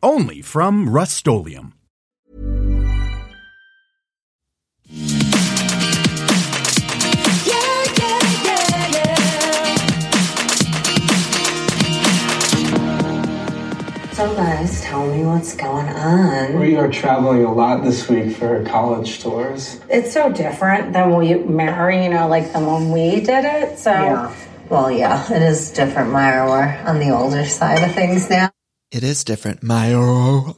Only from Rust-Oleum. So guys, tell me what's going on. We are traveling a lot this week for college tours. It's so different than we marry, you know, like the when we did it. So, yeah. Well, yeah, it is different, Myra. We're on the older side of things now. It is different, Myra.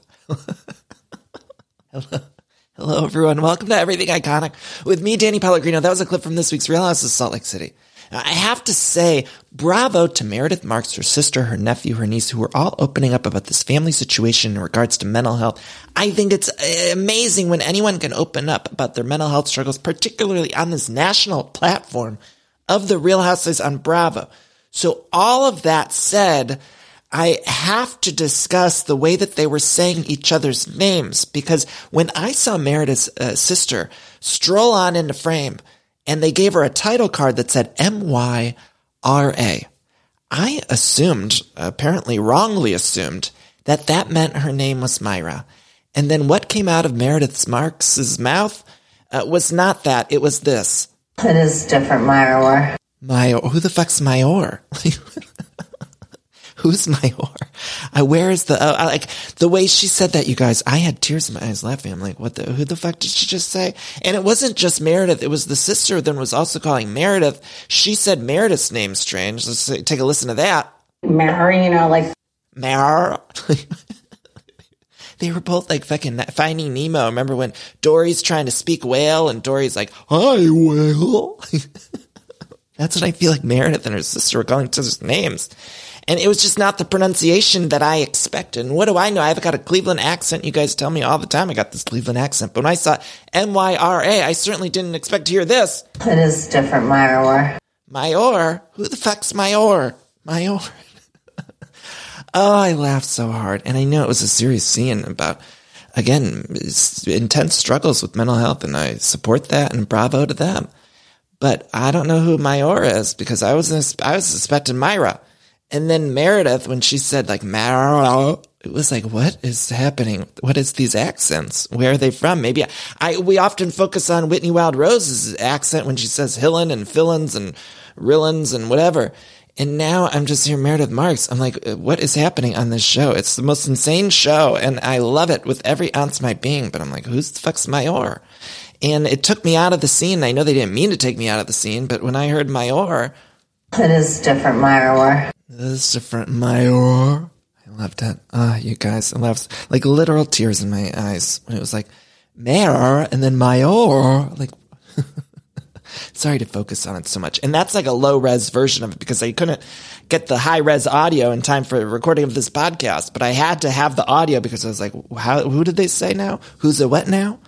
Hello, everyone. Welcome to Everything Iconic with me, Danny Pellegrino. That was a clip from this week's Real Housewives of Salt Lake City. Now, I have to say, bravo to Meredith Marks, her sister, her nephew, her niece, who are all opening up about this family situation in regards to mental health. I think it's amazing when anyone can open up about their mental health struggles, particularly on this national platform of the Real Housewives on Bravo. So all of that said, I have to discuss the way that they were saying each other's names, because when I saw Meredith's sister stroll on into frame, and they gave her a title card that said M-Y-R-A. I assumed, apparently wrongly assumed, that that meant her name was Myra. And then what came out of Meredith Marks' mouth was not that. It was this. It is different, Myra. Myra. Who the fuck's Myra? Who's Myra? Where is the... like the way she said that, you guys, I had tears in my eyes laughing. I'm like, who the fuck did she just say? And it wasn't just Meredith. It was the sister then was also calling Meredith. She said Meredith's name strange. Let's take a listen to that. Mary, you know, like... Mara. They were both like fucking Finding Nemo. Remember when Dory's trying to speak whale and Dory's like, hi, whale. That's what I feel like Meredith and her sister were calling each other's names. And it was just not the pronunciation that I expected. And what do I know? I've got a Cleveland accent. You guys tell me all the time I got this Cleveland accent. But when I saw M-Y-R-A, I certainly didn't expect to hear this. It is different, Myra. Myra? Who the fuck's Myra? Myra. Oh, I laughed so hard. And I know it was a serious scene about, again, intense struggles with mental health. And I support that and bravo to them. But I don't know who Myra is because I was expecting Myra. And then Meredith, when she said, like, Mara, it was like, what is happening? What is these accents? Where are they from? Maybe we often focus on Whitney Wildrose's accent when she says Hillin and Fillins and Rillins and whatever. And now I'm just hearing Meredith Marks. I'm like, what is happening on this show? It's the most insane show, and I love it with every ounce of my being. But I'm like, who's the fuck's Myra? And it took me out of the scene. I know they didn't mean to take me out of the scene, but when I heard Myra... It is different, Myra. This different Myra. I loved it. Ah, you guys, I loved like literal tears in my eyes when it was like Myra and then Myra. Like, sorry to focus on it so much, and that's like a low res version of it because I couldn't get the high res audio in time for recording of this podcast. But I had to have the audio because I was like, how? Who did they say now? Who's a what now?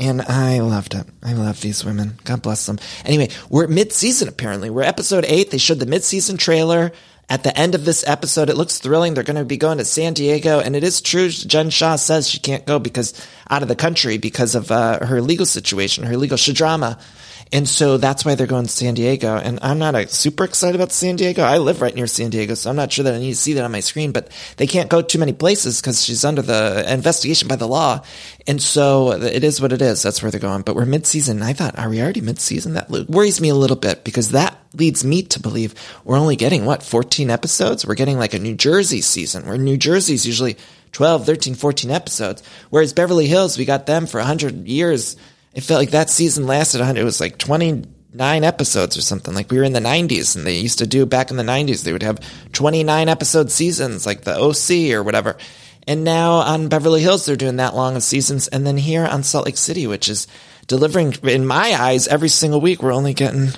And I loved it. I love these women. God bless them. Anyway, we're mid-season apparently. We're episode 8. They showed the mid-season trailer. At the end of this episode, it looks thrilling. They're going to be going to San Diego. And it is true. Jen Shaw says she can't go out of the country because of her legal situation, her legal shadrama. And so that's why they're going to San Diego. And I'm not super excited about San Diego. I live right near San Diego, so I'm not sure that I need to see that on my screen. But they can't go too many places because she's under the investigation by the law. And so it is what it is. That's where they're going. But we're mid-season. I thought, are we already mid-season? That worries me a little bit because that leads me to believe we're only getting, 14 episodes? We're getting like a New Jersey season where New Jersey's usually 12, 13, 14 episodes. Whereas Beverly Hills, we got them for 100 years. It felt like that season lasted 100. It was like 29 episodes or something. Like we were in the 90s, and they used to do back in the 90s. They would have 29 episode seasons like the OC or whatever. And now on Beverly Hills, they're doing that long of seasons. And then here on Salt Lake City, which is delivering in my eyes every single week, we're only getting,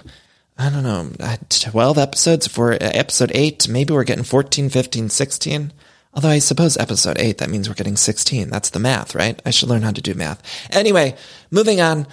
I don't know, 12 episodes for episode 8. Maybe we're getting 14, 15, 16. Although I suppose episode 8, that means we're getting 16. That's the math, right? I should learn how to do math. Anyway, moving on.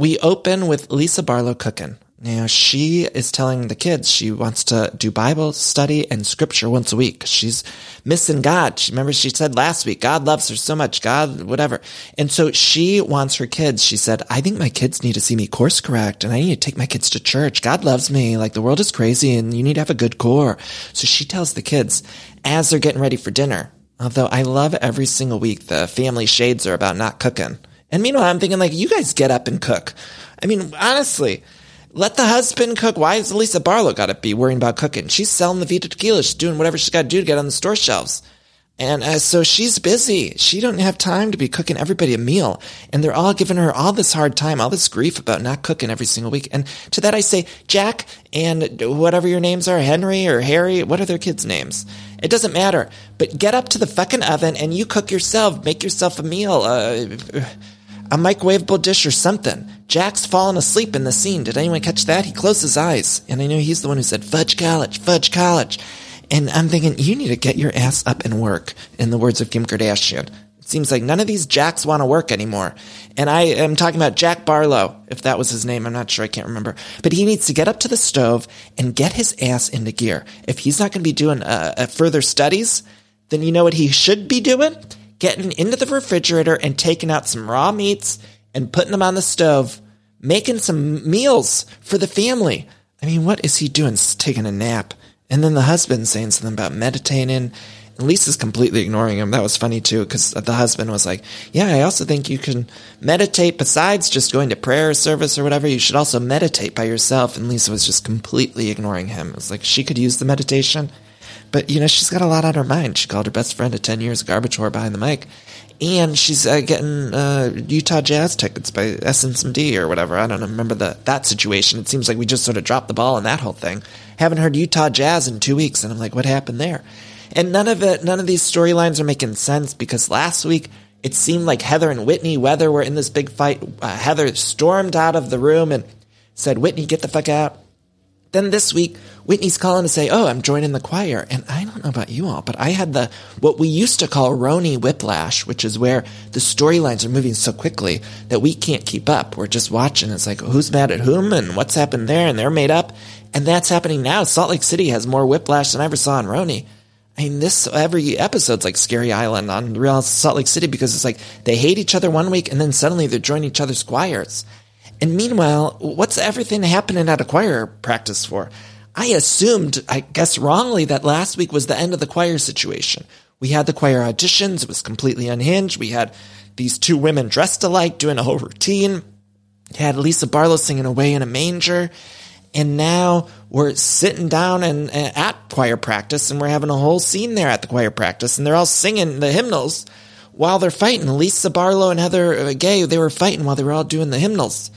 We open with Lisa Barlow cooking. Now, she is telling the kids she wants to do Bible study and scripture once a week. She's missing God. Remember, she said last week, God loves her so much, God, whatever. And so she wants her kids. She said, I think my kids need to see me course correct, and I need to take my kids to church. God loves me. Like, the world is crazy, and you need to have a good core. So she tells the kids as they're getting ready for dinner. Although I love every single week the family shades are about not cooking. And meanwhile, I'm thinking, like, you guys get up and cook. I mean, honestly, let the husband cook. Why is Lisa Barlow got to be worrying about cooking? She's selling the Vita tequila. She's doing whatever she's got to do to get on the store shelves. And so she's busy. She don't have time to be cooking everybody a meal. And they're all giving her all this hard time, all this grief about not cooking every single week. And to that I say, Jack and whatever your names are, Henry or Harry, what are their kids' names? It doesn't matter. But get up to the fucking oven and you cook yourself. Make yourself a meal. A microwavable dish or something. Jack's fallen asleep in the scene. Did anyone catch that? He closed his eyes. And I know he's the one who said, fudge college, fudge college. And I'm thinking, you need to get your ass up and work, in the words of Kim Kardashian. It seems like none of these Jacks want to work anymore. And I am talking about Jack Barlow, if that was his name. I'm not sure. I can't remember. But he needs to get up to the stove and get his ass into gear. If he's not going to be doing further studies, then you know what he should be doing? Getting into the refrigerator and taking out some raw meats and putting them on the stove, making some meals for the family. I mean, what is he doing? Taking a nap. And then the husband saying something about meditating. And Lisa's completely ignoring him. That was funny, too, because the husband was like, yeah, I also think you can meditate besides just going to prayer service or whatever. You should also meditate by yourself. And Lisa was just completely ignoring him. It was like she could use the meditation. But, you know, she's got a lot on her mind. She called her best friend of 10 years a garbage whore behind the mic. And she's getting Utah Jazz tickets by SMD or whatever. I don't remember that situation. It seems like we just sort of dropped the ball on that whole thing. Haven't heard Utah Jazz in 2 weeks. And I'm like, what happened there? And none of these storylines are making sense because last week it seemed like Heather and Whitney Weather were in this big fight. Heather stormed out of the room and said, Whitney, get the fuck out. Then this week, Whitney's calling to say, oh, I'm joining the choir. And I don't know about you all, but I had what we used to call Roni whiplash, which is where the storylines are moving so quickly that we can't keep up. We're just watching. It's like, who's mad at whom and what's happened there? And they're made up. And that's happening now. Salt Lake City has more whiplash than I ever saw in Roni. I mean, every episode's like Scary Island on Real Salt Lake City because it's like they hate each other 1 week and then suddenly they're joining each other's choirs. And meanwhile, what's everything happening at a choir practice for? I assumed, I guess wrongly, that last week was the end of the choir situation. We had the choir auditions. It was completely unhinged. We had these two women dressed alike doing a whole routine. We had Lisa Barlow singing Away in a Manger. And now we're sitting down and at choir practice, and we're having a whole scene there at the choir practice. And they're all singing the hymnals while they're fighting. Lisa Barlow and Heather Gay, they were fighting while they were all doing the hymnals.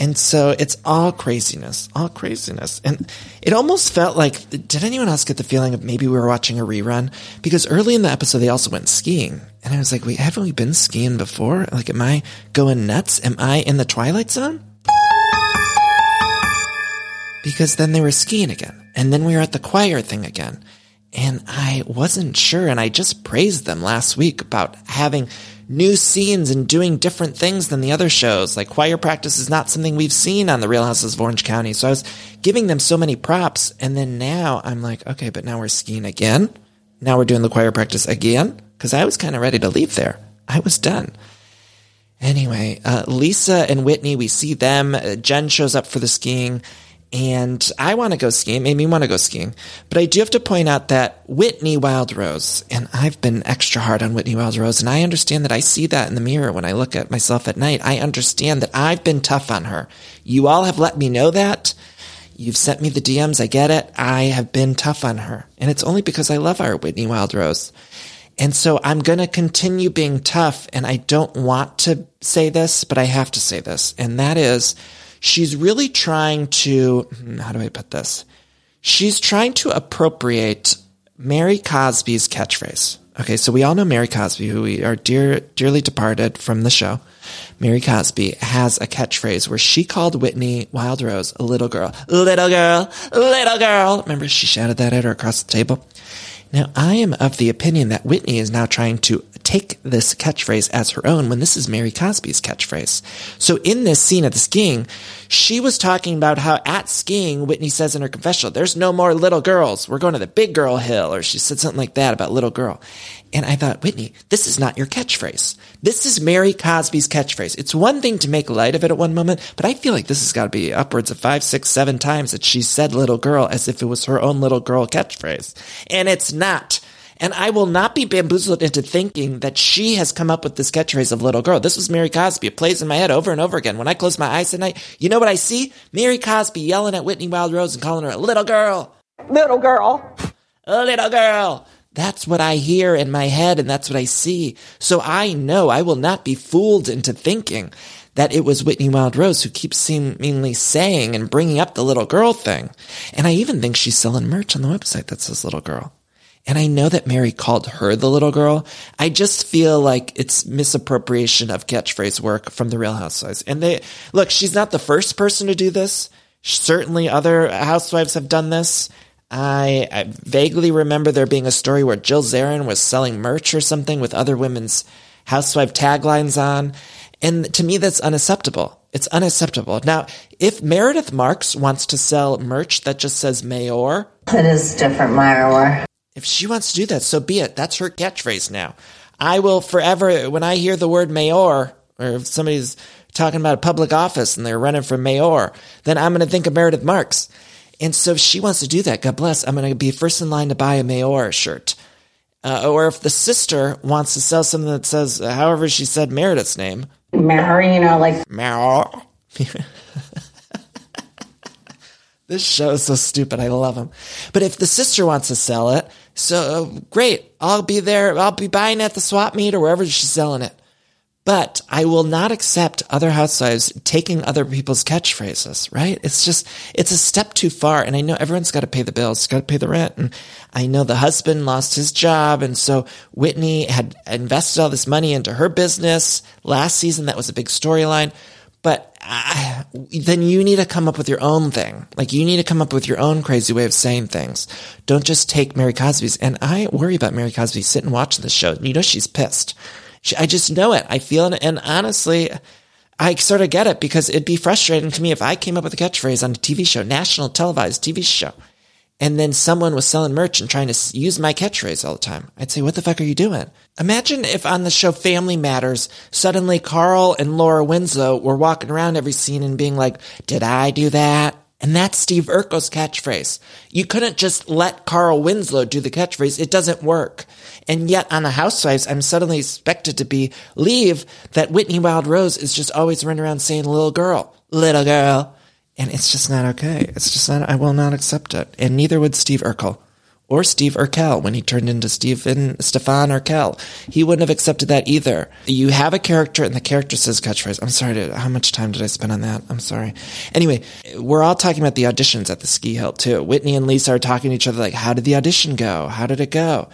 And so it's all craziness. And it almost felt like, did anyone else get the feeling of maybe we were watching a rerun? Because early in the episode, they also went skiing. And I was like, wait, haven't we been skiing before? Like, am I going nuts? Am I in the Twilight Zone? Because then they were skiing again. And then we were at the choir thing again. And I wasn't sure. And I just praised them last week about having new scenes and doing different things than the other shows. Like, choir practice is not something we've seen on the Real Houses of Orange County. So I was giving them so many props. And then now I'm like, okay, but now we're skiing again. Now we're doing the choir practice again. Because I was kind of ready to leave there. I was done. Anyway, Lisa and Whitney, we see them. Jen shows up for the skiing. And I want to go skiing, made me want to go skiing. But I do have to point out that Whitney Wildrose, and I've been extra hard on Whitney Wildrose, and I understand that I see that in the mirror when I look at myself at night. I understand that I've been tough on her. You all have let me know that. You've sent me the DMs, I get it. I have been tough on her. And it's only because I love our Whitney Wildrose. And so I'm going to continue being tough, and I don't want to say this, but I have to say this. And that is, she's really trying to, how do I put this? She's trying to appropriate Mary Cosby's catchphrase. Okay, so we all know Mary Cosby, who we are dearly departed from the show. Mary Cosby has a catchphrase where she called Whitney Wildrose a little girl. Little girl, little girl. Remember, she shouted that at her across the table. Now, I am of the opinion that Whitney is now trying to take this catchphrase as her own when this is Mary Cosby's catchphrase. So in this scene at the skiing, she was talking about how at skiing, Whitney says in her confessional, there's no more little girls. We're going to the big girl hill. Or she said something like that about little girl. And I thought, Whitney, this is not your catchphrase. This is Mary Cosby's catchphrase. It's one thing to make light of it at one moment, but I feel like this has got to be upwards of 5, 6, 7 times that she said little girl as if it was her own little girl catchphrase. And it's not. And I will not be bamboozled into thinking that she has come up with this catchphrase of little girl. This was Mary Cosby. It plays in my head over and over again. When I close my eyes at night, you know what I see? Mary Cosby yelling at Whitney Wildrose and calling her a little girl. Little girl. A little girl. That's what I hear in my head, and that's what I see. So I know I will not be fooled into thinking that it was Whitney Wildrose who keeps seemingly saying and bringing up the little girl thing. And I even think she's selling merch on the website that says little girl. And I know that Mary called her the little girl. I just feel like it's misappropriation of catchphrase work from the Real Housewives. And they look, she's not the first person to do this. Certainly other housewives have done this. I vaguely remember there being a story where Jill Zarin was selling merch or something with other women's housewife taglines on. And to me, that's unacceptable. It's unacceptable. Now, if Meredith Marks wants to sell merch that just says Mayor. It is different, Mayor. If she wants to do that, so be it. That's her catchphrase now. I will forever, when I hear the word mayor, or if somebody's talking about a public office and they're running for mayor, then I'm going to think of Meredith Marks. And so if she wants to do that, God bless, I'm going to be first in line to buy a mayor shirt. Or if the sister wants to sell something that says, however she said Meredith's name. Marino, like. Mayor. This show is so stupid. I love them. But if the sister wants to sell it, so great. I'll be there. I'll be buying at the swap meet or wherever she's selling it. But I will not accept other housewives taking other people's catchphrases, right? It's just, it's a step too far. And I know everyone's got to pay the bills, got to pay the rent. And I know the husband lost his job. And so Whitney had invested all this money into her business last season. That was a big storyline. But then you need to come up with your own thing. Like, you need to come up with your own crazy way of saying things. Don't just take Mary Cosby's. And I worry about Mary Cosby sitting and watching this show. You know, she's pissed. I just know it. I feel it. And honestly, I sort of get it, because it'd be frustrating to me if I came up with a catchphrase on a TV show, national televised TV show, and then someone was selling merch and trying to use my catchphrase all the time. I'd say, what the fuck are you doing? Imagine if on the show Family Matters, suddenly Carl and Laura Winslow were walking around every scene and being like, did I do that? And that's Steve Urkel's catchphrase. You couldn't just let Carl Winslow do the catchphrase. It doesn't work. And yet on the Housewives, I'm suddenly expected to believe that Whitney Wildrose is just always running around saying little girl, little girl. And it's just not okay. It's just not, I will not accept it. And neither would Steve Urkel or Steve Urkel when he turned into Stefan Urkel. He wouldn't have accepted that either. You have a character and the character says catchphrase. I'm sorry, how much time did I spend on that? I'm sorry. Anyway, we're all talking about the auditions at the ski hill too. Whitney and Lisa are talking to each other like, how did the audition go? How did it go?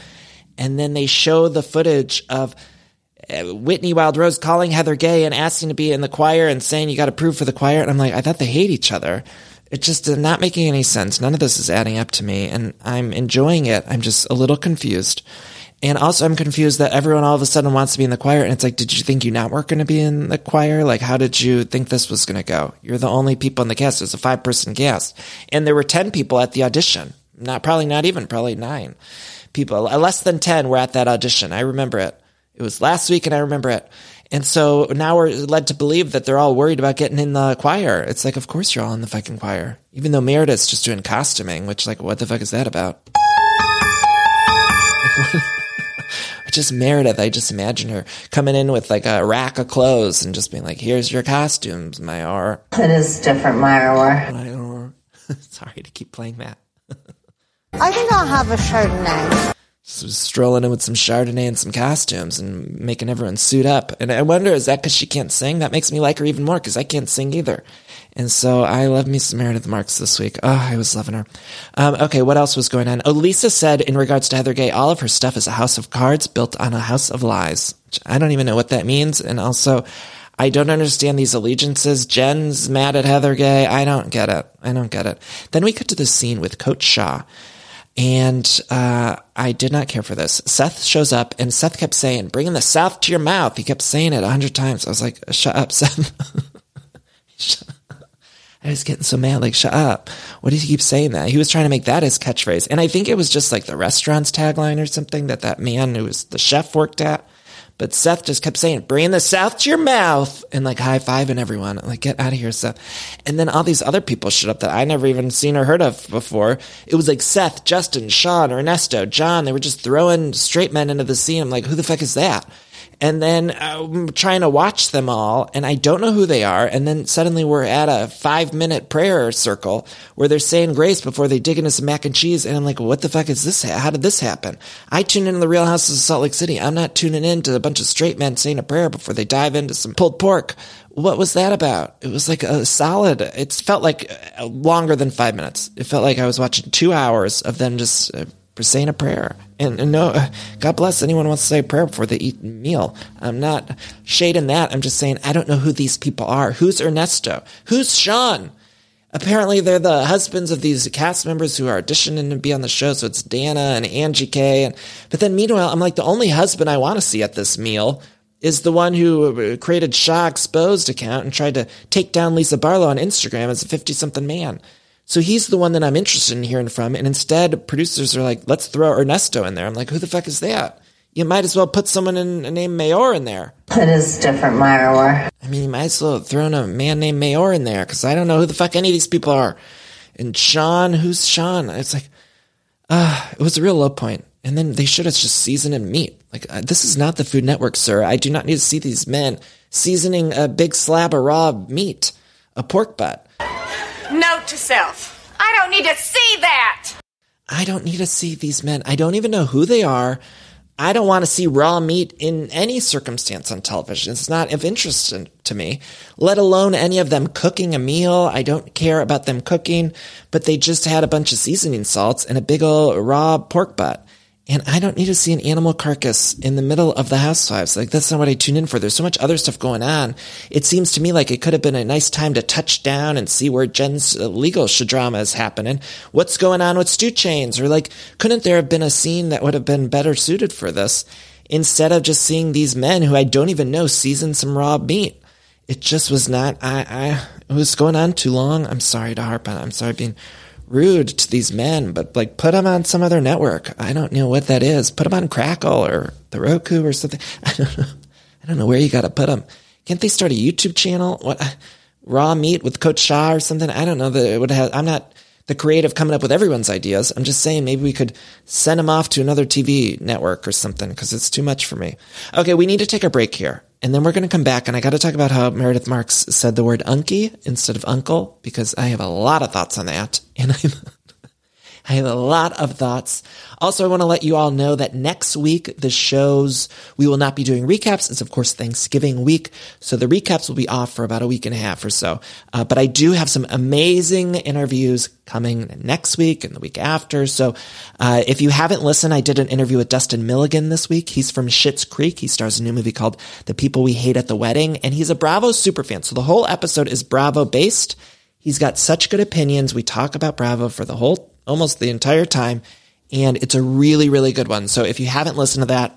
And then they show the footage of Whitney Wildrose calling Heather Gay and asking to be in the choir and saying you got approved for the choir. And I'm like, I thought they hate each other. It's just not making any sense. None of this is adding up to me, and I'm enjoying it. I'm just a little confused. And also I'm confused that everyone all of a sudden wants to be in the choir. And it's like, did you think you not were going to be in the choir? Like, how did you think this was going to go? You're the only people in the cast. It was a 5-person cast. And there were 10 people at the audition. Probably 9 people. Less than 10 were at that audition. I remember it. It was last week, and I remember it. And so now we're led to believe that they're all worried about getting in the choir. It's like, of course you're all in the fucking choir. Even though Meredith's just doing costuming, which, like, what the fuck is that about? Just Meredith, I just imagine her coming in with, like, a rack of clothes and just being like, here's your costumes, Mayor. It is different, Mayor. Sorry to keep playing that. I think I'll have a Chardonnay. So strolling in with some Chardonnay and some costumes and making everyone suit up. And I wonder, is that because she can't sing? That makes me like her even more, because I can't sing either. And so I love me some Meredith Marks this week. Oh, I was loving her. Okay, what else was going on? Oh, Lisa said in regards to Heather Gay, all of her stuff is a house of cards built on a house of lies. I don't even know what that means. And also, I don't understand these allegiances. Jen's mad at Heather Gay. I don't get it. Then we cut to the scene with Coach Shaw. And I did not care for this. Seth shows up, and Seth kept saying, bring in the South to your mouth. He kept saying it 100 times. I was like, shut up, Seth. I was getting so mad, like, shut up. What does he keep saying that? He was trying to make that his catchphrase. And I think it was just like the restaurant's tagline or something that man who was the chef worked at. But Seth just kept saying, bring the South to your mouth, and like high-fiving everyone. I'm like, get out of here, Seth. And then all these other people showed up that I never even seen or heard of before. It was like Seth, Justin, Sean, Ernesto, John. They were just throwing straight men into the scene. I'm like, who the fuck is that? And then I'm trying to watch them all, and I don't know who they are. And then suddenly we're at a 5-minute prayer circle where they're saying grace before they dig into some mac and cheese. And I'm like, what the fuck is this? How did this happen? I tune into the Real Houses of Salt Lake City. I'm not tuning in to a bunch of straight men saying a prayer before they dive into some pulled pork. What was that about? It was like a solid, it felt like longer than 5 minutes. It felt like I was watching 2 hours of them just saying a prayer. And no, God bless anyone who wants to say a prayer before they eat a meal. I'm not shading that. I'm just saying I don't know who these people are. Who's Ernesto? Who's Sean? Apparently they're the husbands of these cast members who are auditioning to be on the show. So it's Dana and Angie K. But then meanwhile, I'm like, the only husband I want to see at this meal is the one who created Shaw Exposed account and tried to take down Lisa Barlow on Instagram as a 50-something man. So he's the one that I'm interested in hearing from. And instead, producers are like, let's throw Ernesto in there. I'm like, who the fuck is that? You might as well put someone named Mayor in there. That is different, Mayor. I mean, you might as well have thrown a man named Mayor in there because I don't know who the fuck any of these people are. And Sean, who's Sean? It's like, it was a real low point. And then they should have just seasoned meat. Like, this is not the Food Network, sir. I do not need to see these men seasoning a big slab of raw meat, a pork butt. Note to self. I don't need to see that. I don't need to see these men. I don't even know who they are. I don't want to see raw meat in any circumstance on television. It's not of interest to me, let alone any of them cooking a meal. I don't care about them cooking, but they just had a bunch of seasoning salts and a big old raw pork butt. And I don't need to see an animal carcass in the middle of the Housewives. Like, that's not what I tune in for. There's so much other stuff going on. It seems to me like it could have been a nice time to touch down and see where Jen's legal drama is happening. What's going on with Stu Chains? Or like, couldn't there have been a scene that would have been better suited for this instead of just seeing these men who I don't even know season some raw meat? It just was not, it was going on too long. I'm sorry to harp on it. I'm sorry being rude to these men, but like, put them on some other network. I don't know what that is. Put them on Crackle or the Roku or something. I don't know where you got to put them. Can't they start a YouTube channel? What, raw meat with Coach Shaw or something? I don't know that it would have. I'm not the creative coming up with everyone's ideas. I'm just saying maybe we could send them off to another TV network or something because it's too much for me. Okay, we need to take a break here. And then we're going to come back, and I got to talk about how Meredith Marks said the word unky instead of uncle, because I have a lot of thoughts on that, and I have a lot of thoughts. Also, I want to let you all know that next week, the shows, we will not be doing recaps. It's, of course, Thanksgiving week, so the recaps will be off for about a week and a half or so. But I do have some amazing interviews coming next week and the week after. So if you haven't listened, I did an interview with Dustin Milligan this week. He's from Schitt's Creek. He stars in a new movie called The People We Hate at the Wedding, and he's a Bravo superfan. So the whole episode is Bravo-based. He's got such good opinions. We talk about Bravo for the whole almost the entire time, and it's a really, really good one. So if you haven't listened to that,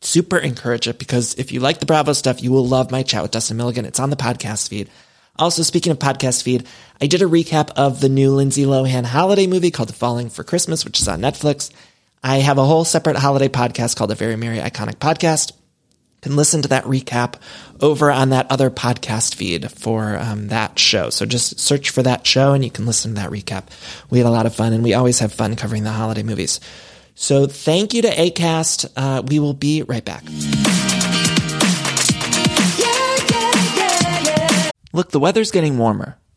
super encourage it, because if you like the Bravo stuff, you will love my chat with Dustin Milligan. It's on the podcast feed. Also, speaking of podcast feed, I did a recap of the new Lindsay Lohan holiday movie called Falling for Christmas, which is on Netflix. I have a whole separate holiday podcast called The Very Merry Iconic Podcast. Can listen to that recap over on that other podcast feed for that show. So just search for that show and you can listen to that recap. We had a lot of fun, and we always have fun covering the holiday movies. So thank you to Acast. We will be right back. Look, the weather's getting warmer.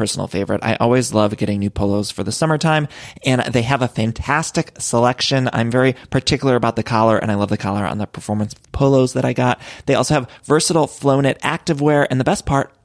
personal favorite. I always love getting new polos for the summertime, and they have a fantastic selection. I'm very particular about the collar, and I love the collar on the performance polos that I got. They also have versatile flow-knit activewear, and the best part,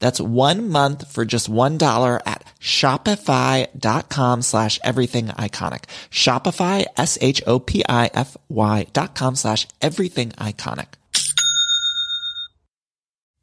That's 1 month for just $1 at shopify.com/everythingiconic. Shopify, shopify.com/everythingiconic.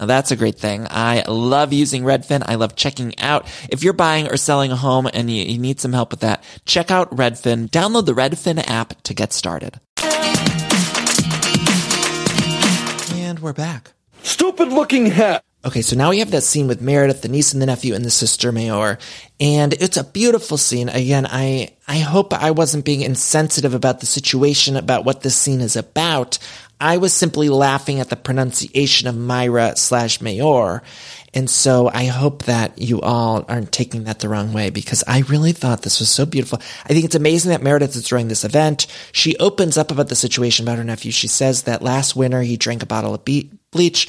Now that's a great thing. I love using Redfin. I love checking out. If you're buying or selling a home and you need some help with that, check out Redfin. Download the Redfin app to get started. And we're back. Stupid looking hat. Okay, so now we have that scene with Meredith, the niece and the nephew, and the sister Mayor. And it's a beautiful scene. Again, I hope I wasn't being insensitive about the situation, about what this scene is about. I was simply laughing at the pronunciation of Myra/Mayor. And so I hope that you all aren't taking that the wrong way, because I really thought this was so beautiful. I think it's amazing that Meredith is throwing this event. She opens up about the situation about her nephew. She says that last winter he drank a bottle of bleach.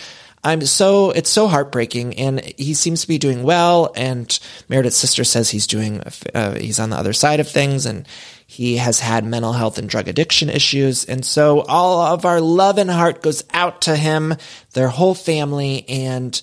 It's so heartbreaking, and he seems to be doing well, and Meredith's sister says he's on the other side of things, and he has had mental health and drug addiction issues, and so all of our love and heart goes out to him, their whole family, and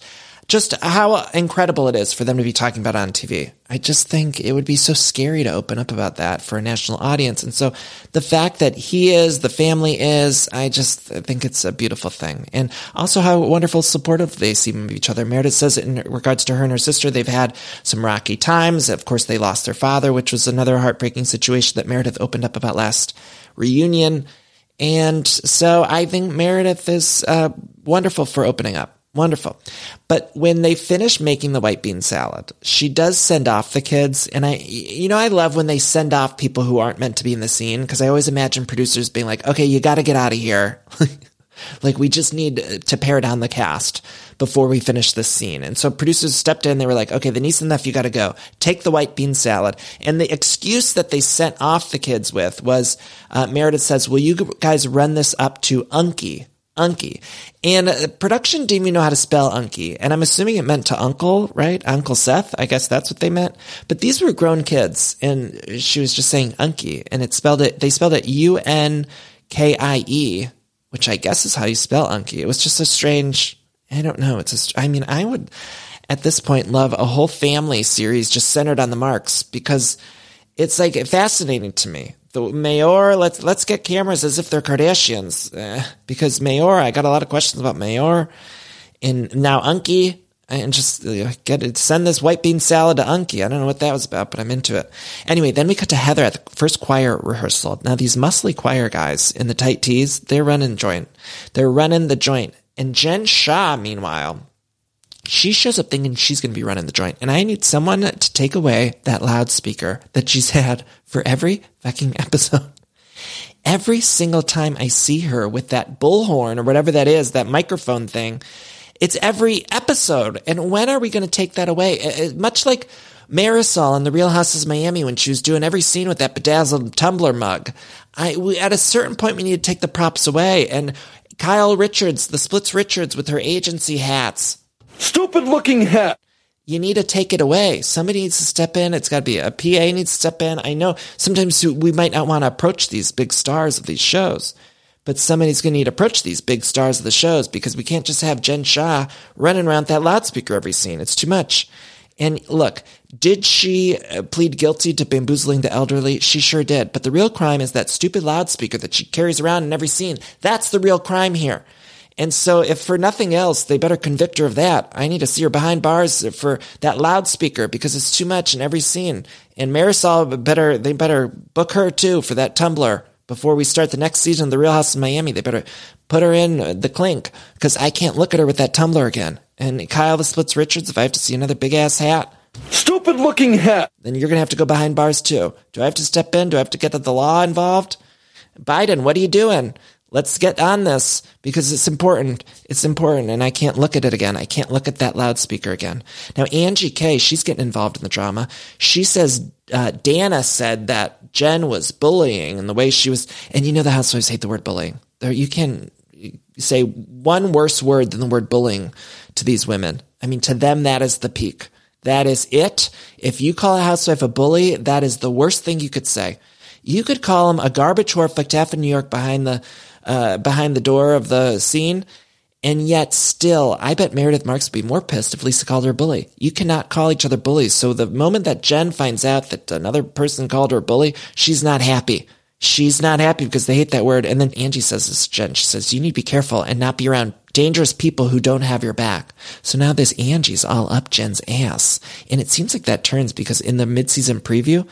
just how incredible it is for them to be talking about it on TV. I just think it would be so scary to open up about that for a national audience. And so the fact that he is, the family is, I think it's a beautiful thing. And also how wonderful, supportive they seem of each other. Meredith says in regards to her and her sister, they've had some rocky times. Of course, they lost their father, which was another heartbreaking situation that Meredith opened up about last reunion. And so I think Meredith is wonderful for opening up. Wonderful. But when they finish making the white bean salad, she does send off the kids. And I love when they send off people who aren't meant to be in the scene, because I always imagine producers being like, okay, you got to get out of here. Like, we just need to pare down the cast before we finish this scene. And so producers stepped in. They were like, okay, the niece and nephew, you got to go. Take the white bean salad. And the excuse that they sent off the kids with was, Meredith says, will you guys run this up to Unky? Unky. And the production didn't even know how to spell Unky. And I'm assuming it meant to uncle, right? Uncle Seth. I guess that's what they meant. But these were grown kids. And she was just saying Unky. And they spelled it U-N-K-I-E, which I guess is how you spell Unky. It was just a strange, I don't know. I mean, I would at this point love a whole family series just centered on the Marks, because it's like fascinating to me. The Mayor, let's get cameras as if they're Kardashians, because Mayor, I got a lot of questions about Mayor, and now Unky, and just get it, send this white bean salad to Unky. I don't know what that was about, but I'm into it. Anyway, then we cut to Heather at the first choir rehearsal. Now these muscly choir guys in the tight tees, they're running joint. They're running the joint. And Jen Shaw, meanwhile, she shows up thinking she's going to be running the joint. And I need someone to take away that loudspeaker that she's had for every fucking episode. Every single time I see her with that bullhorn or whatever that is, that microphone thing, it's every episode. And when are we going to take that away? Much like Marisol in The Real Housewives of Miami when she was doing every scene with that bedazzled tumbler mug. At a certain point, we need to take the props away. And Kyle Richards, the Splits Richards with her agency hats. Stupid looking hat. You need to take it away. Somebody needs to step in. It's got to be a PA needs to step in. I know sometimes we might not want to approach these big stars of these shows, but somebody's going to need to approach these big stars of the shows, because we can't just have Jen Shaw running around that loudspeaker every scene. It's too much. And look, did she plead guilty to bamboozling the elderly? She sure did. But the real crime is that stupid loudspeaker that she carries around in every scene. That's the real crime here. And so if for nothing else, they better convict her of that. I need to see her behind bars for that loudspeaker, because it's too much in every scene. And Marisol, they better book her too for that tumbler before we start the next season of The Real House of Miami. They better put her in the clink, because I can't look at her with that tumbler again. And Kyle the Splits Richards, if I have to see another big ass hat. Stupid looking hat. Then you're going to have to go behind bars too. Do I have to step in? Do I have to get the law involved? Biden, what are you doing? Let's get on this, because it's important. It's important, and I can't look at it again. I can't look at that loudspeaker again. Now, Angie K, she's getting involved in the drama. She says Dana said that Jen was bullying and the way she was. And you know the housewives hate the word bullying. You can say one worse word than the word bullying to these women. I mean, to them, that is the peak. That is it. If you call a housewife a bully, that is the worst thing you could say. You could call them a garbage whore fucked half in New York behind the door of the scene. And yet still, I bet Meredith Marks would be more pissed if Lisa called her a bully. You cannot call each other bullies. So the moment that Jen finds out that another person called her a bully, she's not happy. She's not happy because they hate that word. And then Angie says this to Jen. She says, you need to be careful and not be around dangerous people who don't have your back. So now this Angie's all up Jen's ass. And it seems like that turns, because in the midseason preview,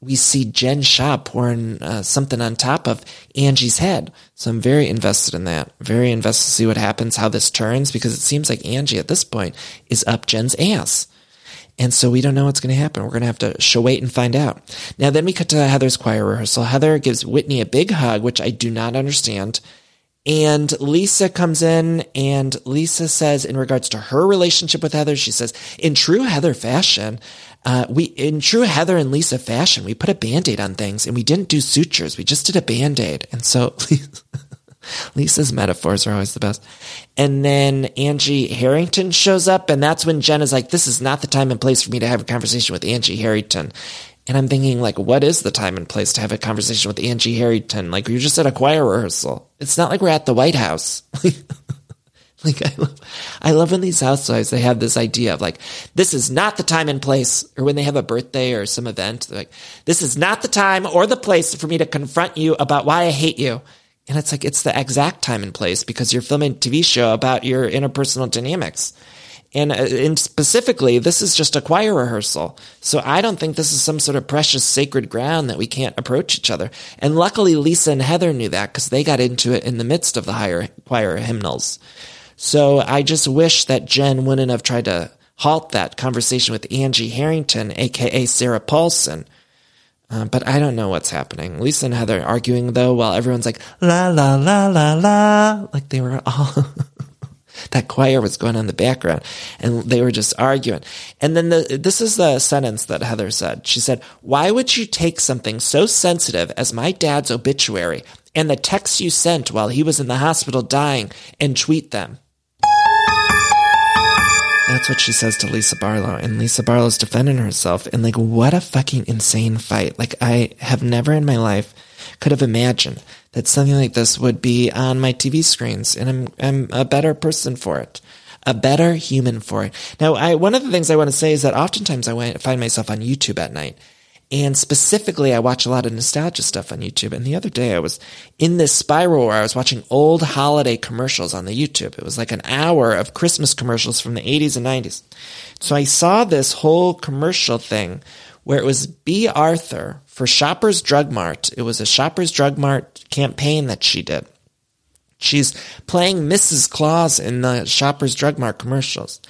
we see Jen Shaw pouring something on top of Angie's head. So I'm very invested in that. Very invested to see what happens, how this turns, because it seems like Angie at this point is up Jen's ass. And so we don't know what's going to happen. We're going to have to wait and find out. Now, then we cut to Heather's choir rehearsal. Heather gives Whitney a big hug, which I do not understand. And Lisa comes in, and Lisa says, in regards to her relationship with Heather, she says, in true Heather fashion, in true Heather and Lisa fashion, we put a Band-Aid on things, and we didn't do sutures. We just did a Band-Aid. And so Lisa's metaphors are always the best. And then Angie Harrington shows up, and that's when Jen is like, this is not the time and place for me to have a conversation with Angie Harrington. And I'm thinking, like, what is the time and place to have a conversation with Angie Harrington? Like, you're just at a choir rehearsal. It's not like we're at the White House. Like, I love when these housewives, they have this idea of like, this is not the time and place, or when they have a birthday or some event, they're like, this is not the time or the place for me to confront you about why I hate you. And it's like, it's the exact time and place, because you're filming a TV show about your interpersonal dynamics. And specifically, this is just a choir rehearsal. So I don't think this is some sort of precious sacred ground that we can't approach each other. And luckily, Lisa and Heather knew that, because they got into it in the midst of the higher choir hymnals. So I just wish that Jen wouldn't have tried to halt that conversation with Angie Harrington, a.k.a. Sarah Paulson. But I don't know what's happening. Lisa and Heather arguing, though, while everyone's like, la, la, la, la, la. Like they were all... that choir was going on in the background, and they were just arguing. And then this is the sentence that Heather said. She said, "Why would you take something so sensitive as my dad's obituary and the texts you sent while he was in the hospital dying and tweet them?" That's what she says to Lisa Barlow, and Lisa Barlow's defending herself. And like, what a fucking insane fight. Like, I have never in my life could have imagined that something like this would be on my TV screens, and I'm a better person for it, a better human for it. Now, one of the things I want to say is that oftentimes I find myself on YouTube at night, and specifically I watch a lot of nostalgia stuff on YouTube. And the other day I was in this spiral where I was watching old holiday commercials on the YouTube. It was like an hour of Christmas commercials from the 80s and 90s. So I saw this whole commercial thing where it was B. Arthur for Shoppers Drug Mart. It was a Shoppers Drug Mart campaign that she did. She's playing Mrs. Claus in the Shoppers Drug Mart commercials.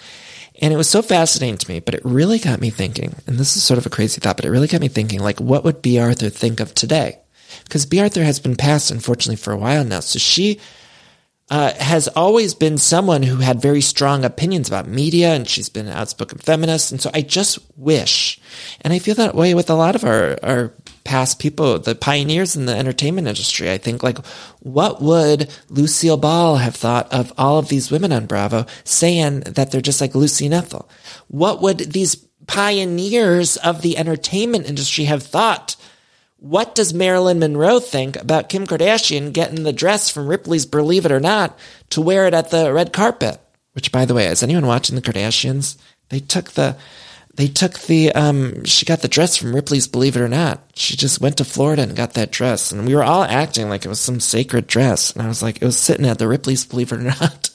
And it was so fascinating to me, but it really got me thinking, and this is sort of a crazy thought, but it really got me thinking, like, what would B. Arthur think of today? Because B. Arthur has been passed, unfortunately, for a while now. So she has always been someone who had very strong opinions about media, and she's been an outspoken feminist. And so I just wish, and I feel that way with a lot of our past people, the pioneers in the entertainment industry, I think, like, what would Lucille Ball have thought of all of these women on Bravo saying that they're just like Lucy and Ethel? What would these pioneers of the entertainment industry have thought? What does Marilyn Monroe think about Kim Kardashian getting the dress from Ripley's Believe It or Not to wear it at the red carpet? Which, by the way, is anyone watching the Kardashians? She got the dress from Ripley's Believe It or Not. She just went to Florida and got that dress. And we were all acting like it was some sacred dress. And I was like, it was sitting at the Ripley's Believe It or Not.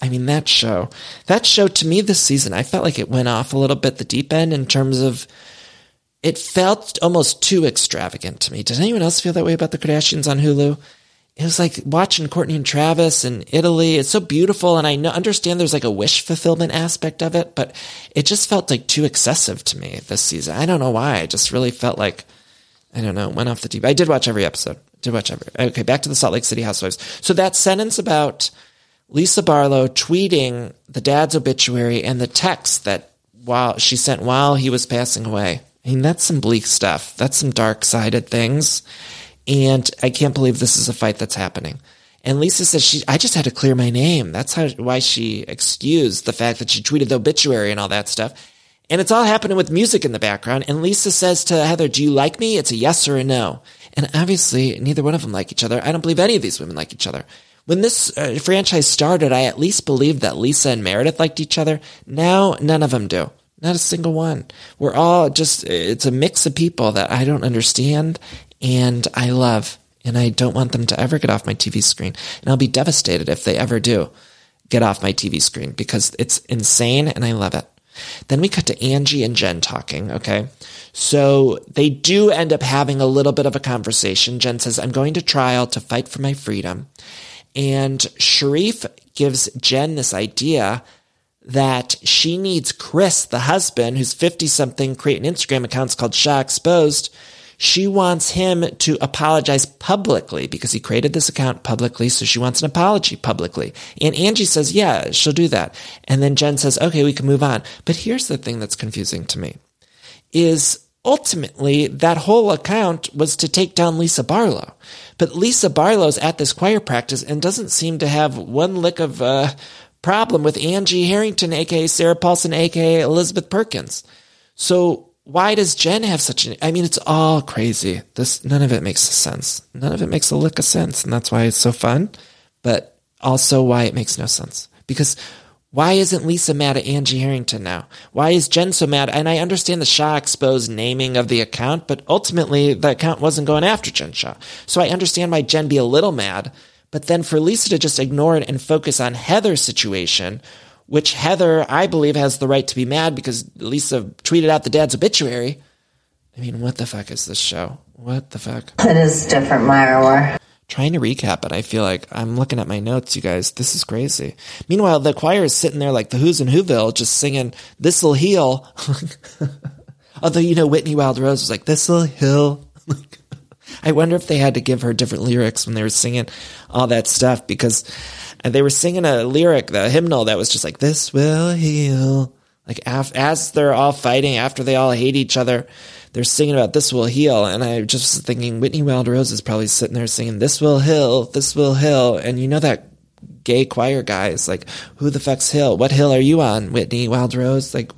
I mean, that show to me this season, I felt like it went off a little bit the deep end in terms of, it felt almost too extravagant to me. Did anyone else feel that way about the Kardashians on Hulu? It was like watching Kourtney and Travis in Italy. It's so beautiful, and I understand there's like a wish fulfillment aspect of it, but it just felt like too excessive to me this season. I don't know why. I just really felt like, I don't know, went off the deep. I did watch every episode. Okay, back to the Salt Lake City Housewives. So that sentence about Lisa Barlow tweeting the dad's obituary and the text that while she sent while he was passing away, I mean, that's some bleak stuff. That's some dark-sided things. And I can't believe this is a fight that's happening. And Lisa says, I just had to clear my name. That's why she excused the fact that she tweeted the obituary and all that stuff. And it's all happening with music in the background. And Lisa says to Heather, "Do you like me?" It's a yes or a no. And obviously, neither one of them like each other. I don't believe any of these women like each other. When this franchise started, I at least believed that Lisa and Meredith liked each other. Now, none of them do. Not a single one. We're all just, it's a mix of people that I don't understand and I love, and I don't want them to ever get off my TV screen. And I'll be devastated if they ever do get off my TV screen, because it's insane and I love it. Then we cut to Angie and Jen talking, okay? So they do end up having a little bit of a conversation. Jen says, "I'm going to trial to fight for my freedom." And Sharif gives Jen this idea that she needs Chris, the husband, who's 50-something, creating Instagram accounts called Shaw Exposed. She wants him to apologize publicly because he created this account publicly, so she wants an apology publicly. And Angie says, yeah, she'll do that. And then Jen says, okay, we can move on. But here's the thing that's confusing to me, is ultimately that whole account was to take down Lisa Barlow. But Lisa Barlow's at this choir practice and doesn't seem to have one lick of... problem with Angie Harrington, aka Sarah Paulson, aka Elizabeth Perkins. So why does Jen have such an... I mean, it's all crazy. None of it makes sense. None of it makes a lick of sense, and that's why it's so fun, but also why it makes no sense. Because why isn't Lisa mad at Angie Harrington now? Why is Jen so mad? And I understand the Shaw Exposed naming of the account, but ultimately the account wasn't going after Jen Shaw. So I understand why Jen be a little mad. But then for Lisa to just ignore it and focus on Heather's situation, which Heather, I believe, has the right to be mad because Lisa tweeted out the dad's obituary. I mean, what the fuck is this show? What the fuck? It is different, Myra. Trying to recap it, I feel like I'm looking at my notes, you guys. This is crazy. Meanwhile, the choir is sitting there like the Who's in Whoville, just singing, "This'll Heal." Although, you know, Whitney Wildrose was like, this little hill. I wonder if they had to give her different lyrics when they were singing all that stuff, because they were singing a lyric, the hymnal, that was just like, this will heal. Like, as they're all fighting, after they all hate each other, they're singing about this will heal. And I just was thinking, Whitney Wildrose is probably sitting there singing, this will heal. And you know that gay choir guy is like, who the fuck's hill? What hill are you on, Whitney Wildrose? Like,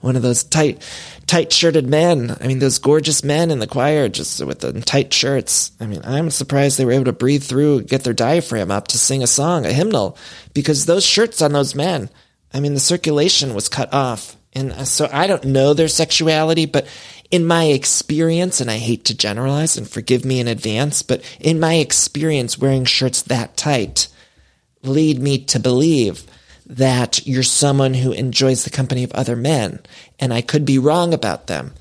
one of those tight-shirted men. I mean, those gorgeous men in the choir just with the tight shirts. I mean, I'm surprised they were able to breathe through, get their diaphragm up to sing a song, a hymnal, because those shirts on those men, I mean, the circulation was cut off. And so I don't know their sexuality, but in my experience, and I hate to generalize and forgive me in advance, but in my experience, wearing shirts that tight lead me to believe that you're someone who enjoys the company of other men. And I could be wrong about them,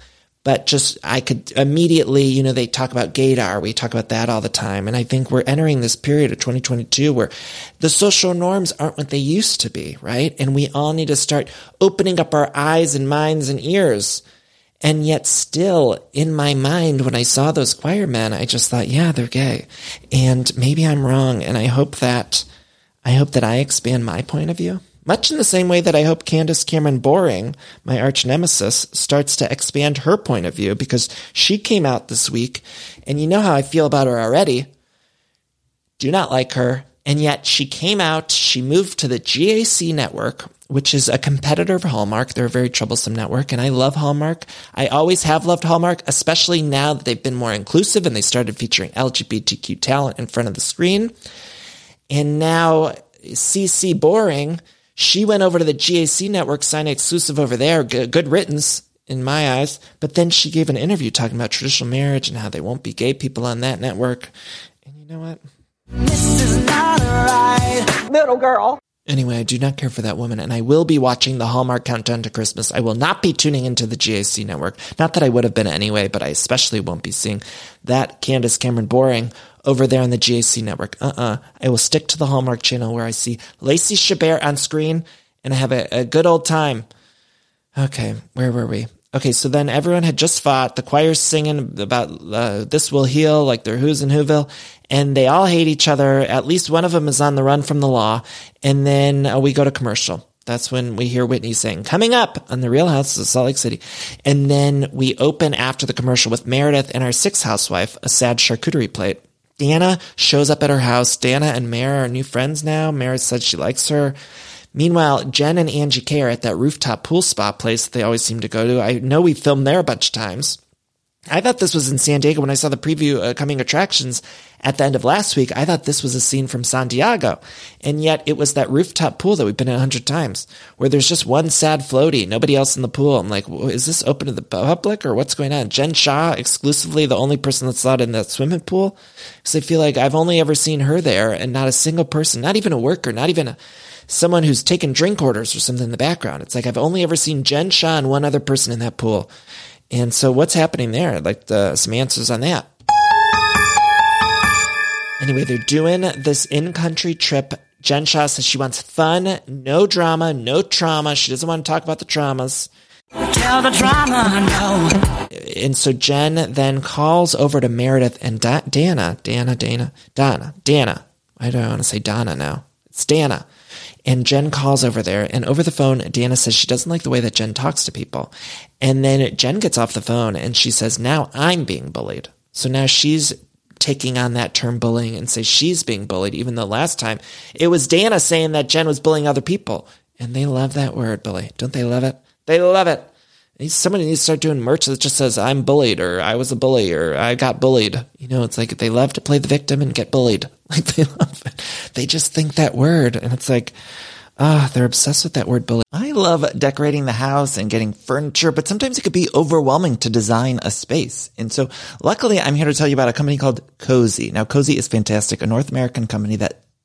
but just, I could immediately, you know, they talk about gaydar. We talk about that all the time. And I think we're entering this period of 2022 where the social norms aren't what they used to be, right? And we all need to start opening up our eyes and minds and ears. And yet still, in my mind, when I saw those choir men, I just thought, yeah, they're gay. And maybe I'm wrong. And I hope that I expand my point of view, much in the same way that I hope Candace Cameron Boring, my arch nemesis, starts to expand her point of view, because she came out this week, and you know how I feel about her already. Do not like her. And yet she came out, she moved to the GAC Network, which is a competitor of Hallmark. They're a very troublesome network, and I love Hallmark. I always have loved Hallmark, especially now that they've been more inclusive and they started featuring LGBTQ talent in front of the screen. And now CC Boring, she went over to the GAC Network, signed exclusive over there, good riddance in my eyes. But then she gave an interview talking about traditional marriage and how they won't be gay people on that network. And you know what? This is not right, little girl. Anyway, I do not care for that woman, and I will be watching the Hallmark Countdown to Christmas. I will not be tuning into the GAC Network. Not that I would have been anyway, but I especially won't be seeing that Candace Cameron Boring over there on the GAC Network. I will stick to the Hallmark channel where I see Lacey Chabert on screen and have a good old time. Okay, where were we? Okay, so then everyone had just fought. The choir's singing about this will heal, like they're who's in Whoville. And they all hate each other. At least one of them is on the run from the law. And then we go to commercial. That's when we hear Whitney saying, coming up on the Real Housewives of Salt Lake City. And then we open after the commercial with Meredith and our sixth housewife, a sad charcuterie plate. Dana shows up at her house. Dana and Mara are new friends now. Mara said she likes her. Meanwhile, Jen and Angie K are at that rooftop pool spa place that they always seem to go to. I know we filmed there a bunch of times. I thought this was in San Diego when I saw the preview coming attractions at the end of last week. I thought this was a scene from Santiago. And yet it was that rooftop pool that we've been in 100 times where there's just one sad floaty, nobody else in the pool. I'm like, well, is this open to the public or what's going on? Jen Shaw, exclusively the only person that's allowed in that swimming pool. Because I feel like I've only ever seen her there and not a single person, not even a worker, not even someone who's taken drink orders or something in the background. It's like I've only ever seen Jen Shaw and one other person in that pool. And so what's happening there? I'd like some answers on that. Anyway, they're doing this in-country trip. Jen Shaw says she wants fun, no drama, no trauma. She doesn't want to talk about the traumas. Tell the drama, no. And so Jen then calls over to Meredith and Dana. Why do I want to say Donna now? It's Dana. And Jen calls over there, and over the phone, Dana says she doesn't like the way that Jen talks to people. And then Jen gets off the phone, and she says, now I'm being bullied. So now she's taking on that term bullying and says she's being bullied, even though last time it was Dana saying that Jen was bullying other people. And they love that word, bully. Don't they love it? They love it. Somebody needs to start doing merch that just says, I'm bullied, or I was a bully, or I got bullied. You know, it's like they love to play the victim and get bullied. Like, they love it. They just think that word. And it's like, they're obsessed with that word bully. I love decorating the house and getting furniture, but sometimes it could be overwhelming to design a space. And so luckily, I'm here to tell you about a company called Cozey. Now, Cozey is fantastic, a North American company that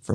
for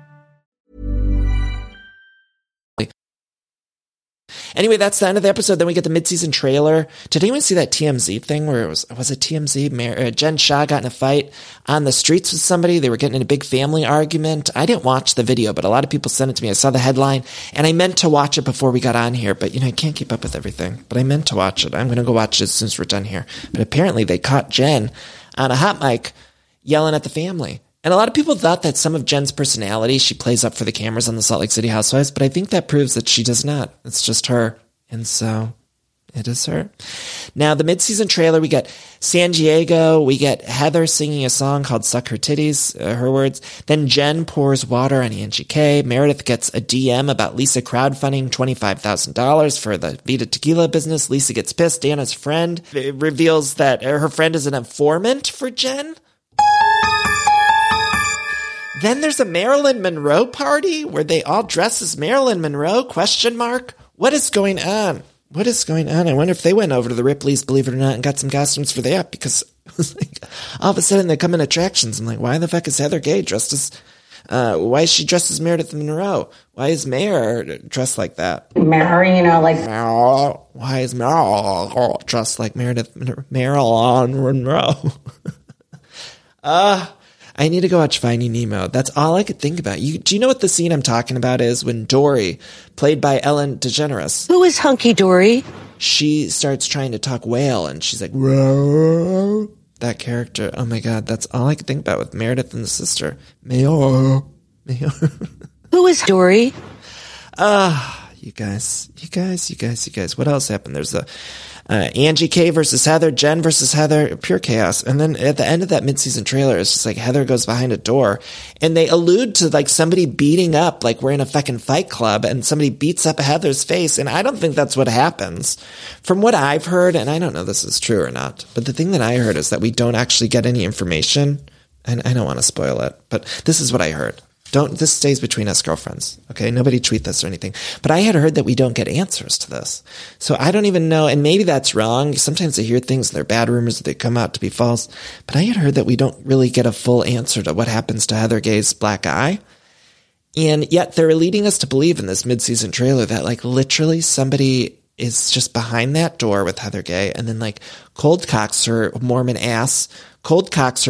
Anyway, that's the end of the episode. Then we get the mid-season trailer. Did anyone see that TMZ thing where it was it TMZ? Jen Shaw got in a fight on the streets with somebody. They were getting in a big family argument. I didn't watch the video, but a lot of people sent it to me. I saw the headline, and I meant to watch it before we got on here, but I can't keep up with everything. But I meant to watch it. I'm going to go watch it as soon as we're done here. But apparently they caught Jen on a hot mic yelling at the family. And a lot of people thought that some of Jen's personality, she plays up for the cameras on the Salt Lake City Housewives, but I think that proves that she does not. It's just her. And so it is her. Now, the mid-season trailer, we get San Diego. We get Heather singing a song called Suck Her Titties, her words. Then Jen pours water on Angie K. Meredith gets a DM about Lisa crowdfunding $25,000 for the Vita tequila business. Lisa gets pissed. Dana's friend reveals that her friend is an informant for Jen. Then there's a Marilyn Monroe party where they all dress as Marilyn Monroe, ? What is going on? I wonder if they went over to the Ripley's Believe It or Not and got some costumes for that, because it was like, all of a sudden they come in attractions. I'm like, why the fuck is Heather Gay dressed as, why is she dressed as Meredith Monroe? Why is Mayor dressed like that? Why is Meryl dressed like Meredith Monroe? I need to go watch Finding Nemo. That's all I could think about. Do you know what the scene I'm talking about is? When Dory, played by Ellen DeGeneres. Who is Hunky Dory? She starts trying to talk whale, and she's like, Row. That character. Oh, my God. That's all I could think about with Meredith and the sister. Mayor. Who is Dory? You guys. What else happened? There's a... Angie K versus Heather, Jen versus Heather, pure chaos. And then at the end of that mid-season trailer, it's just like Heather goes behind a door and they allude to like somebody beating up, like we're in a fucking fight club and somebody beats up Heather's face. And I don't think that's what happens from what I've heard. And I don't know if this is true or not, but the thing that I heard is that we don't actually get any information, and I don't want to spoil it, but this is what I heard. This stays between us girlfriends. Okay. Nobody tweet this or anything, but I had heard that we don't get answers to this. So I don't even know. And maybe that's wrong. Sometimes I hear things, they're bad rumors that come out to be false, but I had heard that we don't really get a full answer to what happens to Heather Gay's black eye. And yet they're leading us to believe in this mid-season trailer that like literally somebody is just behind that door with Heather Gay. And then like cold cocks her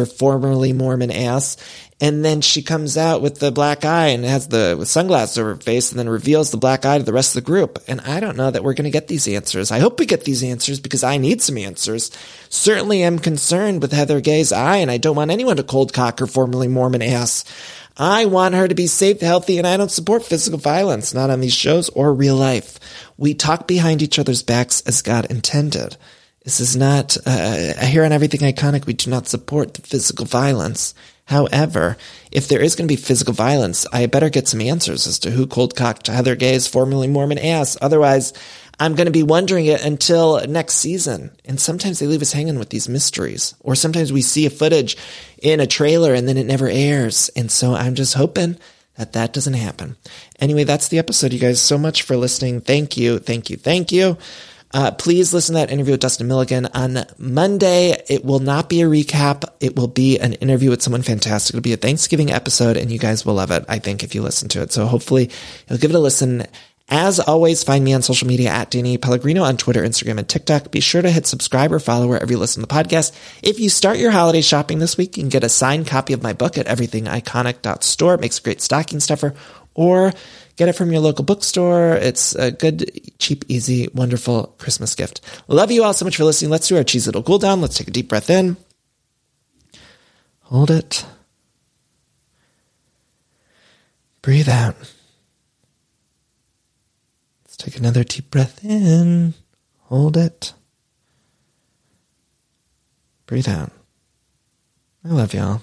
formerly Mormon ass. And then she comes out with the black eye and has the sunglasses over her face and then reveals the black eye to the rest of the group. And I don't know that we're going to get these answers. I hope we get these answers because I need some answers. Certainly I'm concerned with Heather Gay's eye, and I don't want anyone to cold cock her formerly Mormon ass. I want her to be safe, healthy, and I don't support physical violence, not on these shows or real life. We talk behind each other's backs as God intended. This is not, here on Everything Iconic, we do not support the physical violence. However, if there is going to be physical violence, I better get some answers as to who cold-cocked Heather Gay's formerly Mormon ass. Otherwise, I'm going to be wondering it until next season. And sometimes they leave us hanging with these mysteries. Or sometimes we see a footage in a trailer and then it never airs. And so I'm just hoping that doesn't happen. Anyway, that's the episode, you guys. So much for listening. Thank you. Thank you. Thank you. Please listen to that interview with Dustin Milligan on Monday. It will not be a recap. It will be an interview with someone fantastic. It'll be a Thanksgiving episode, and you guys will love it, I think, if you listen to it. So hopefully you'll give it a listen. As always, find me on social media at Danny Pellegrino on Twitter, Instagram, and TikTok. Be sure to hit subscribe or follow wherever you listen to the podcast. If you start your holiday shopping this week, you can get a signed copy of my book at everythingiconic.store. It makes a great stocking stuffer. Or get it from your local bookstore. It's a good, cheap, easy, wonderful Christmas gift. Love you all so much for listening. Let's do our cheesy little cool down. Let's take a deep breath in. Hold it. Breathe out. Take another deep breath in. Hold it. Breathe out. I love y'all.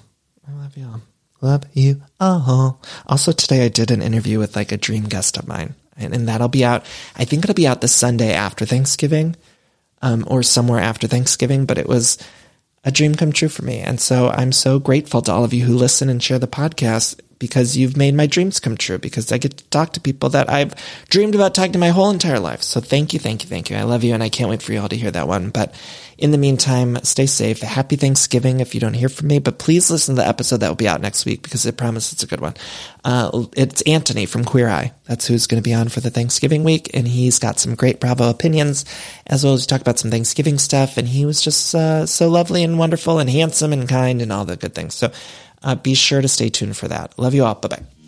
I love y'all. Love you all. Also, today I did an interview with like a dream guest of mine. And that'll be out. I think it'll be out the Sunday after Thanksgiving. Or somewhere after Thanksgiving. But it was a dream come true for me. And so I'm so grateful to all of you who listen and share the podcast, because you've made my dreams come true, because I get to talk to people that I've dreamed about talking to my whole entire life. So thank you, thank you, thank you. I love you, and I can't wait for you all to hear that one. But in the meantime, stay safe. Happy Thanksgiving if you don't hear from me, but please listen to the episode that will be out next week, because I promise it's a good one. It's Anthony from Queer Eye. That's who's going to be on for the Thanksgiving week, and he's got some great Bravo opinions, as well as talk about some Thanksgiving stuff, and he was just so lovely and wonderful and handsome and kind and all the good things. So be sure to stay tuned for that. Love you all. Bye-bye.